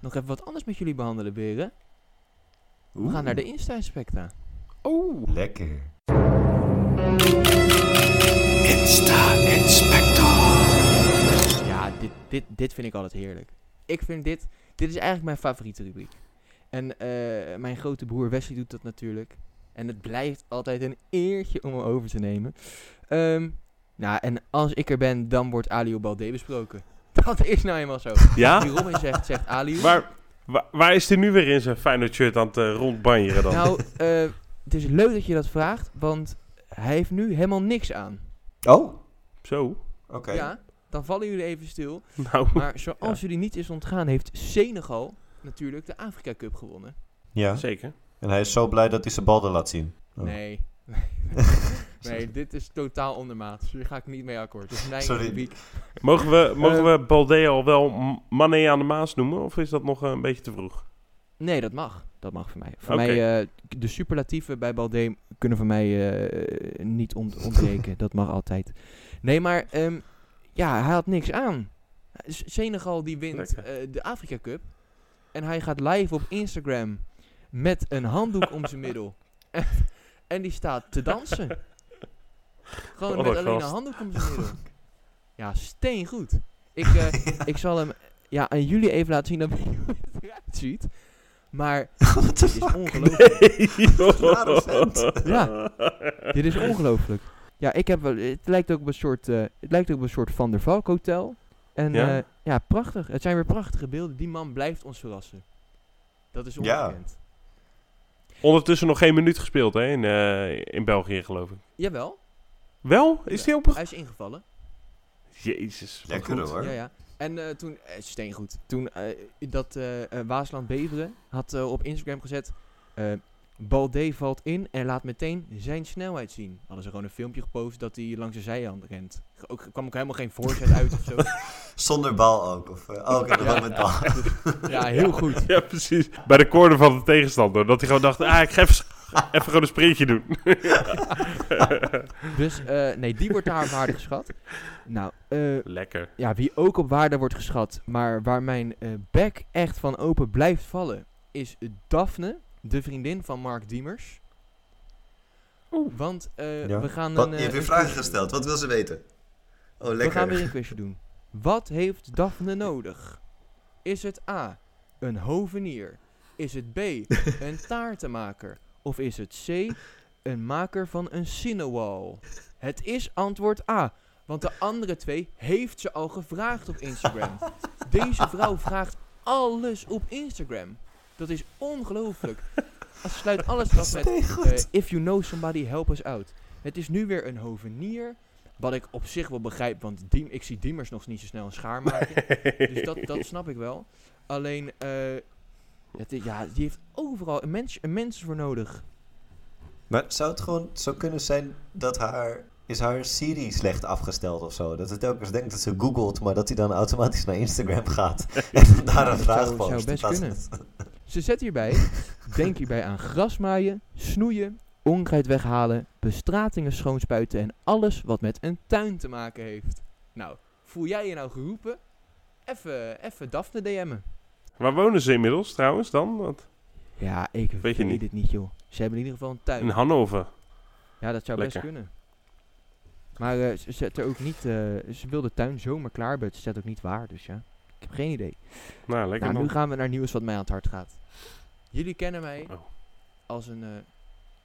nog even wat anders met jullie behandelen, beren. We gaan naar de Insta-inspecta. Oeh. Lekker. Insta-inspector. Ja, dit vind ik altijd heerlijk. Ik vind dit is eigenlijk mijn favoriete rubriek. En mijn grote broer Wesley doet dat natuurlijk. En het blijft altijd een eertje om hem over te nemen. En als ik er ben, dan wordt Ali Baldé besproken. Dat is nou helemaal zo. Ja? Die Robin zegt Ali. Waar is hij nu weer in zijn Feyenoord shirt aan het rondbanjeren dan? Nou, het is leuk dat je dat vraagt, want hij heeft nu helemaal niks aan. Oh? Zo? Oké. Ja, dan vallen jullie even stil. Nou, maar zoals jullie niet is ontgaan, heeft Senegal natuurlijk de Afrika Cup gewonnen. Ja, zeker. En hij is zo blij dat hij zijn bal er laat zien. Oh. Nee, dit is totaal ondermaats. Hier ga ik niet mee akkoord. Dus sorry. Mogen we Baldé al wel Mané aan de Maas noemen? Of is dat nog een beetje te vroeg? Nee, dat mag. Dat mag voor mij. Voor mij de superlatieven bij Baldé kunnen voor mij niet ontbreken. Dat mag altijd. Nee, maar hij had niks aan. Senegal die wint de Afrika Cup. En hij gaat live op Instagram met een handdoek om zijn middel. En die staat te dansen. Gewoon met alleen een handdoek om zijn middel. Ja, steengoed. Ik zal hem aan jullie even laten zien dat hij eruit ziet. Maar dit is ongelooflijk. Nee, ja, dit is ongelooflijk. Ja, het lijkt ook op een soort, Van der Valk hotel. En prachtig. Het zijn weer prachtige beelden. Die man blijft ons verrassen. Dat is ongekend. Ja. Ondertussen nog geen minuut gespeeld, hè, in België, geloof ik. Jawel. Wel? Is die open? Hij is ingevallen. Jezus. Lekker hoor. Ja. En toen, steengoed, toen Waasland Beveren had op Instagram gezet... Baldé valt in en laat meteen zijn snelheid zien. Hadden ze gewoon een filmpje gepost dat hij langs de zijhand rent. Kwam ook helemaal geen voorzet uit of zo. Zonder bal ook. Of, met bal. Ja, heel goed. Ja, precies. Bij de corner van de tegenstander. Dat hij gewoon dacht, ik ga even gewoon een sprintje doen. Dus, die wordt daar op waarde geschat. Nou, lekker. Ja, wie ook op waarde wordt geschat, maar waar mijn bek echt van open blijft vallen, is Daphne. De vriendin van Mark Diemers. Want we gaan... je hebt weer vragen gesteld. Wat wil ze weten? Oh, lekker. We gaan weer een quizje doen. Wat heeft Daphne nodig? Is het A, een hovenier? Is het B, een taartenmaker? Of is het C, een maker van een sinewal? Het is antwoord A. Want de andere 2 heeft ze al gevraagd op Instagram. Deze vrouw vraagt alles op Instagram. Dat is ongelooflijk. Ze sluit alles af met... if you know somebody, help us out. Het is nu weer een hovenier. Wat ik op zich wel begrijp, want ik zie Diemers nog niet zo snel een schaar maken. Nee. Dus dat snap ik wel. Alleen, die heeft overal een mens voor nodig. Maar zou het gewoon zo kunnen zijn dat haar Siri slecht afgesteld of zo? Dat het telkens denkt dat ze googelt, maar dat hij dan automatisch naar Instagram gaat. En daar een vraag post. Dat zou best kunnen. Ze zet hierbij, denk hierbij aan grasmaaien, snoeien, onkruid weghalen, bestratingen schoonspuiten en alles wat met een tuin te maken heeft. Nou, voel jij je nou geroepen? Even Daphne DM'en. Waar wonen ze inmiddels trouwens dan? Want... Ja, ik weet het niet joh. Ze hebben in ieder geval een tuin. In Hannover. Ja, dat zou best kunnen. Maar ze zet er ook niet... ze wil de tuin zomaar klaar, maar ze zet ook niet waar. Dus ja, ik heb geen idee. Nou, lekker man. Nu gaan we naar nieuws wat mij aan het hart gaat. Jullie kennen mij als een...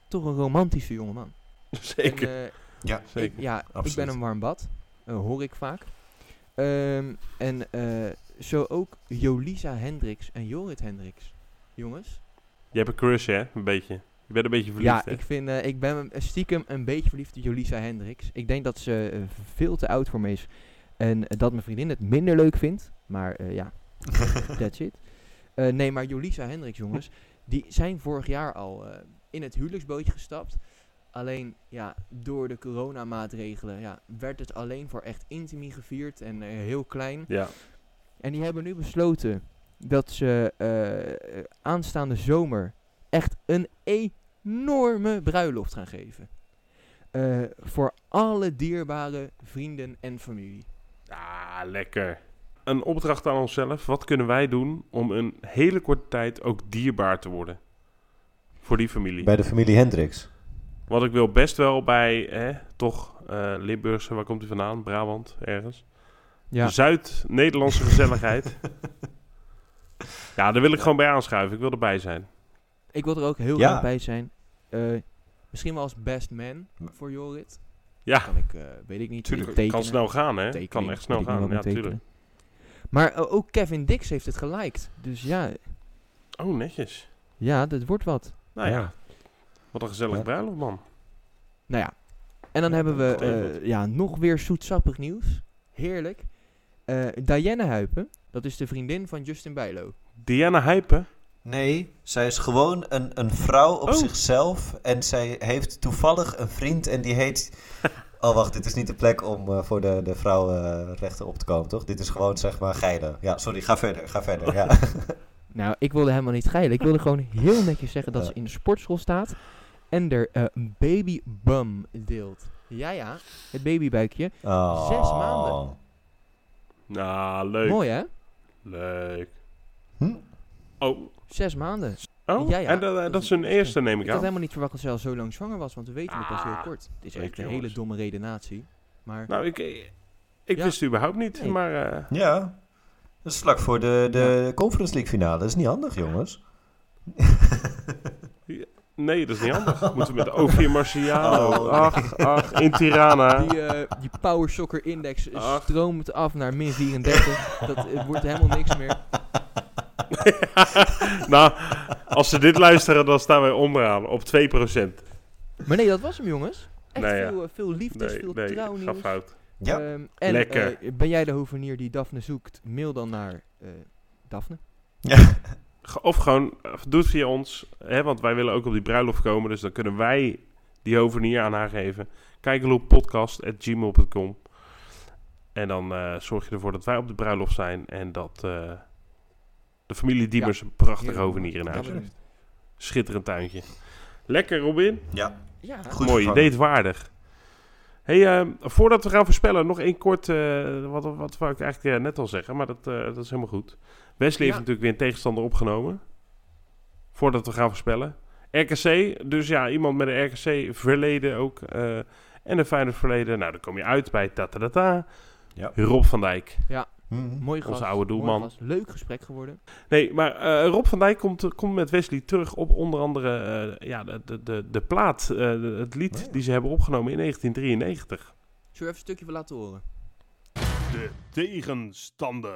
toch een romantische jongeman. Zeker. En, ja, zeker. Ik ben een warm bad. Hoor ik vaak. Zo ook Jolisa Hendricks en Jorrit Hendricks. Jongens. Je hebt een crush, hè? Een beetje. Je bent een beetje verliefd, hè? Ik ben stiekem een beetje verliefd op Jolisa Hendricks. Ik denk dat ze veel te oud voor me is. En dat mijn vriendin het minder leuk vindt. Maar that's it. Nee, maar Jolisa Hendricks, jongens. Die zijn vorig jaar al in het huwelijksbootje gestapt. Alleen, door de coronamaatregelen werd het alleen voor echt intimi gevierd. En heel klein. Ja. En die hebben nu besloten dat ze aanstaande zomer echt een enorme bruiloft gaan geven. Voor alle dierbare vrienden en familie. Ah, lekker. Een opdracht aan onszelf. Wat kunnen wij doen om een hele korte tijd ook dierbaar te worden? Voor die familie. Bij de familie Hendricks. Want ik wil best wel bij, Limburgse, waar komt hij vandaan? Brabant, ergens. Ja. Zuid-Nederlandse gezelligheid. Ja, daar wil ik gewoon bij aanschuiven. Ik wil erbij zijn. Ik wil er ook heel graag bij zijn. Misschien wel als best man voor Jorrit. Ja. Kan ik, weet ik niet. Tuurlijk, het kan snel gaan, hè? Het kan echt snel gaan, ja, tuurlijk. Maar ook Kevin Dix heeft het geliked. Dus ja. Oh, netjes. Ja, dit wordt wat. Nou ja. Wat een gezellig bruiloft, man. Nou ja. En dan hebben we nog weer zoetsappig nieuws. Heerlijk. Diana Huipen, dat is de vriendin van Justin Bijlo. Diana Huipen? Nee, zij is gewoon een vrouw op zichzelf. En zij heeft toevallig een vriend en die heet... Oh, wacht, dit is niet de plek om voor de vrouwenrechten op te komen, toch? Dit is gewoon, zeg maar, geilen. Ja, sorry, ga verder, ja. Nou, ik wilde helemaal niet geilen. Ik wilde gewoon heel netjes zeggen dat ze in de sportschool staat en er een babybum deelt. Ja, het babybuikje. Oh. 6 maanden. Nou, leuk. Mooi, hè? Leuk. Hm? Oh. 6 maanden. Oh, ja. En dat is hun eerste, neem ik aan. Ik had helemaal niet verwacht dat ze al zo lang zwanger was, want we weten het pas heel kort. Het is echt een hele domme redenatie. Maar... Nou, ik wist het überhaupt niet, maar... Ja, dat is vlak voor de Conference League finale. Dat is niet handig, jongens. Nee, dat is niet handig. We moeten met Ophir Marciano. Ach, in Tirana. Die Power Soccer Index stroomt af naar min 34. Dat wordt helemaal niks meer. Nou, als ze dit luisteren, dan staan wij onderaan op 2%. Maar nee, dat was hem, jongens. Echt veel liefdes, veel trouwnieuws. Nee, fout. Ja, lekker. Ben jij de hovenier die Daphne zoekt? Mail dan naar Daphne. Ja. Of gewoon, doe het via ons. Hè, want wij willen ook op die bruiloft komen. Dus dan kunnen wij die hovenier aan haar geven. kijkeloopodcast@gmail.com. En dan zorg je ervoor dat wij op de bruiloft zijn. En dat de familie Diemers een prachtige hovenier in huis heeft. Schitterend tuintje. Lekker, Robin. Ja. Goed. Mooi, deedwaardig. Hey, voordat we gaan voorspellen, nog één kort, wat wou ik eigenlijk net al zeggen, maar dat is helemaal goed. Wesley heeft natuurlijk weer een tegenstander opgenomen, voordat we gaan voorspellen. RKC, dus ja, iemand met een RKC-verleden ook, en een Feyenoord-verleden. Nou, dan kom je uit bij ta-ta-ta-ta. Ja. Rob van Dijk. Ja, mooi gast. Onze oude doelman. Leuk gesprek geworden. Nee, maar Rob van Dijk komt met Wesley terug op onder andere de plaat, het lied die ze hebben opgenomen in 1993. Zullen we even een stukje van laten horen? De tegenstander.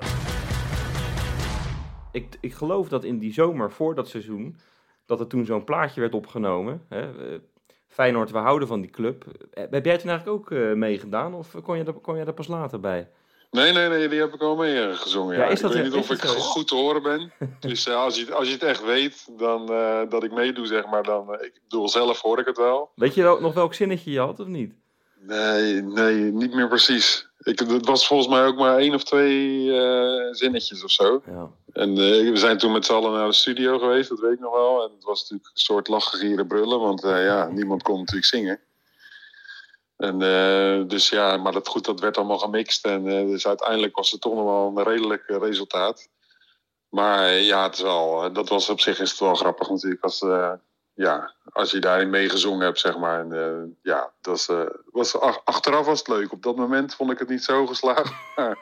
Ik geloof dat in die zomer voor dat seizoen, dat er toen zo'n plaatje werd opgenomen. Hè, Feyenoord, we houden van die club. Heb jij toen eigenlijk ook meegedaan of kon je daar pas later bij? Nee, die heb ik al mee gezongen. Ja. Ik weet niet of ik goed te horen ben. Dus als je het echt weet, dan dat ik meedoe, zeg maar, dan ik bedoel, zelf hoor ik het wel. Weet je nog welk zinnetje je had, of niet? Nee, niet meer precies. Het was volgens mij ook maar 1 of 2 zinnetjes of zo. Ja. En we zijn toen met z'n allen naar de studio geweest, dat weet ik nog wel. En het was natuurlijk een soort lachgieren brullen, want niemand kon natuurlijk zingen. En dus ja, maar dat werd allemaal gemixt. En dus uiteindelijk was het toch nog wel een redelijk resultaat. Maar ja, het is wel, dat was op zich is het wel grappig natuurlijk als je daarin meegezongen hebt, zeg maar. En, achteraf was het leuk. Op dat moment vond ik het niet zo geslaagd. Maar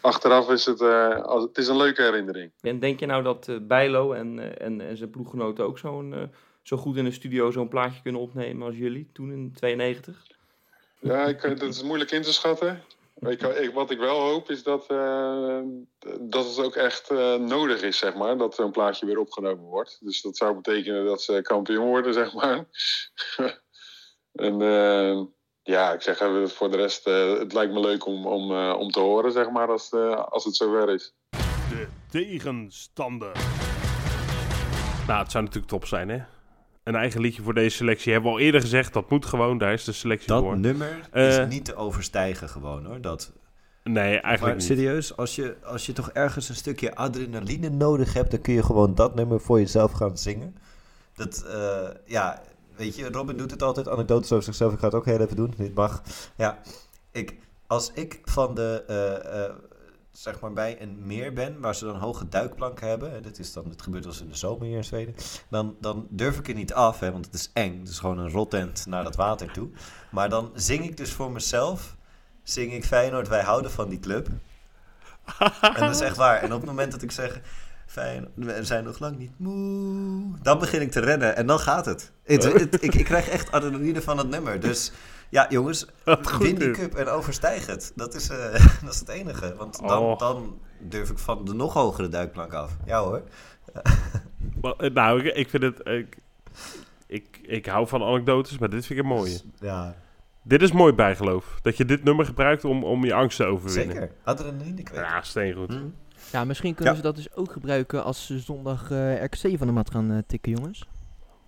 achteraf is het, het is een leuke herinnering. En denk je nou dat Bijlo en zijn ploeggenoten ook zo goed in de studio zo'n plaatje kunnen opnemen als jullie toen in 92? Ja, dat is moeilijk in te schatten. Wat ik wel hoop is dat het ook echt nodig is, zeg maar, dat zo'n plaatje weer opgenomen wordt. Dus dat zou betekenen dat ze kampioen worden, zeg maar. En ik zeg voor de rest, het lijkt me leuk om te horen, zeg maar, als het zover is. De tegenstander. Nou, het zou natuurlijk top zijn, hè? Een eigen liedje voor deze selectie. Hebben we al eerder gezegd, dat moet gewoon. Daar is de selectie voor. Dat nummer is niet te overstijgen gewoon, hoor. Dat... Nee, eigenlijk maar, niet. Serieus, als je toch ergens een stukje adrenaline nodig hebt... dan kun je gewoon dat nummer voor jezelf gaan zingen. Dat, weet je, Robin doet het altijd. Anekdotes over zichzelf. Ik ga het ook heel even doen. Dit mag. Ja, als ik van de... zeg maar bij een meer ben, waar ze dan hoge duikplanken hebben. En dat gebeurt als in de zomer hier in Zweden. Dan durf ik er niet af, hè, want het is eng. Het is gewoon een rottent naar dat water toe. Maar dan zing ik dus voor mezelf, zing ik Feyenoord, wij houden van die club. En dat is echt waar. En op het moment dat ik zeg, Feyenoord, we zijn nog lang niet moe. Dan begin ik te rennen en dan gaat het. Ik krijg echt adrenaline van het nummer. Dus... Ja, jongens, win die cup en overstijg het. Dat is het enige. Want dan durf ik van de nog hogere duikplank af. Ja hoor. Ik vind het... Ik hou van anekdotes, maar dit vind ik een mooie. Ja. Dit is mooi bijgeloof. Dat je dit nummer gebruikt om je angst te overwinnen. Zeker. Adrenaline kwijt. Ja, steengoed. Ja, misschien kunnen ze dat dus ook gebruiken als ze zondag RKC van de mat gaan tikken, jongens.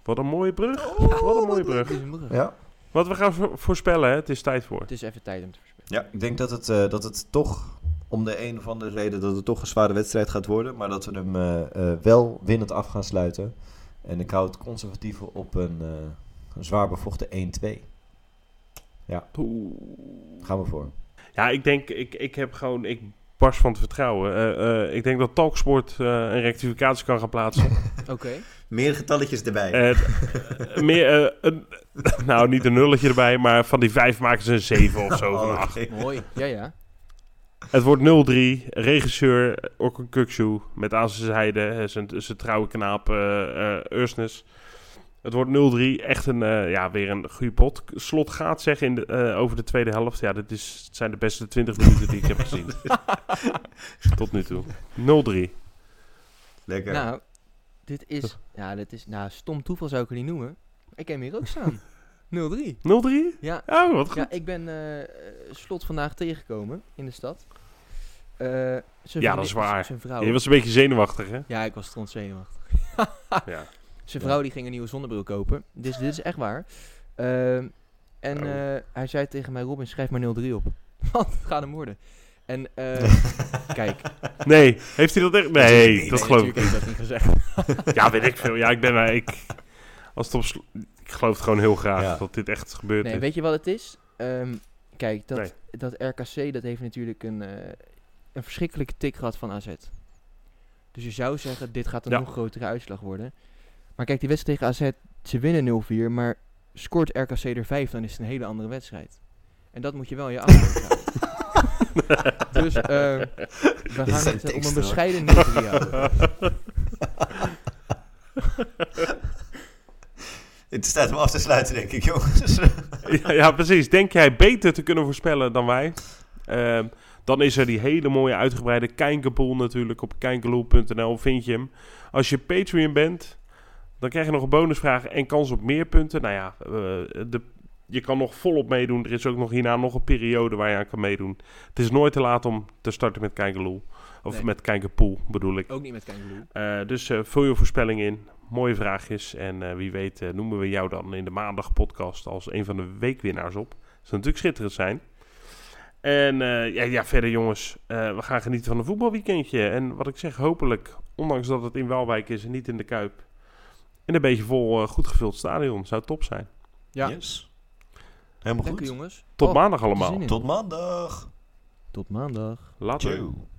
Wat een mooie brug. Oh, ja. Wat een mooie brug. Ja. Wat we gaan voorspellen, hè? Het is tijd voor. Het is even tijd om te voorspellen. Ja, ik denk dat het toch, om de een of andere reden, dat het toch een zware wedstrijd gaat worden. Maar dat we hem wel winnend af gaan sluiten. En ik hou het conservatieve op een zwaar bevochten 1-2. Ja, gaan we voor. Ja, ik denk, ik barst van het vertrouwen. Ik denk dat Talksport een rectificatie kan gaan plaatsen. Oké. Meer getalletjes erbij. Niet een nulletje erbij, maar van die 5 maken ze een 7 of zo. Van 8. Okay. Mooi, ja. Het wordt 0-3. Regisseur Kökçü met aan zijn zijde zijn trouwe knaap Ursnes. Het wordt 0-3. Echt weer een goede pot. Slot gaat zeggen over de tweede helft. Ja, dit zijn de beste 20 minuten die ik heb gezien. Tot nu toe. 0-3. Lekker. Nou, dit is stom toeval zou ik het niet noemen. Ik heb hem hier ook staan. 0-3. 0-3? Ja. Oh, wat goed. Ja, ik ben Slot vandaag tegengekomen in de stad. Dat is waar. Zijn vrouw. Je was een beetje zenuwachtig, hè? Ja, ik was stront zenuwachtig. Ja. Zijn vrouw die ging een nieuwe zonnebril kopen. Dus dit is echt waar. Hij zei tegen mij, Robin, schrijf maar 0-3 op. Want het gaat hem worden. En kijk. Nee, heeft hij dat echt? Nee, dat geloof ik niet. Natuurlijk heeft dat niet gezegd. Ja, weet ik veel. Ja, ik ben maar... Ik geloof het gewoon heel graag dat dit echt gebeurt. Nee, weet je wat het is? Kijk, dat RKC dat heeft natuurlijk een verschrikkelijke tik gehad van AZ. Dus je zou zeggen, dit gaat een nog grotere uitslag worden. Maar kijk, die wedstrijd tegen AZ, ze winnen 0-4, maar scoort RKC er 5, dan is het een hele andere wedstrijd. En dat moet je wel in je achterhoofd houden. Dus we gaan het om een bescheiden 0-3 houden. Het is tijd om af te sluiten, denk ik, jongens. ja, precies. Denk jij beter te kunnen voorspellen dan wij? Dan is er die hele mooie uitgebreide kijkenpool natuurlijk. Op kijkenpool.nl vind je hem. Als je Patreon bent... Dan krijg je nog een bonusvraag en kans op meer punten. Nou ja, je kan nog volop meedoen. Er is ook nog hierna nog een periode waar je aan kan meedoen. Het is nooit te laat om te starten met Kijkenloel. Of met Kijkenpoel bedoel ik. Ook niet met Kijkenloel. Dus vul je voorspelling in. Mooie vraagjes. En wie weet noemen we jou dan in de maandag podcast als een van de weekwinnaars op. zou natuurlijk schitterend zijn. En verder jongens, we gaan genieten van een voetbalweekendje. En wat ik zeg, hopelijk, ondanks dat het in Waalwijk is en niet in de Kuip, in een beetje vol goed gevuld stadion. Zou top zijn. Ja. Yes. Helemaal lekker, goed. Jongens. Tot maandag allemaal. Tot maandag. Later. Ciao.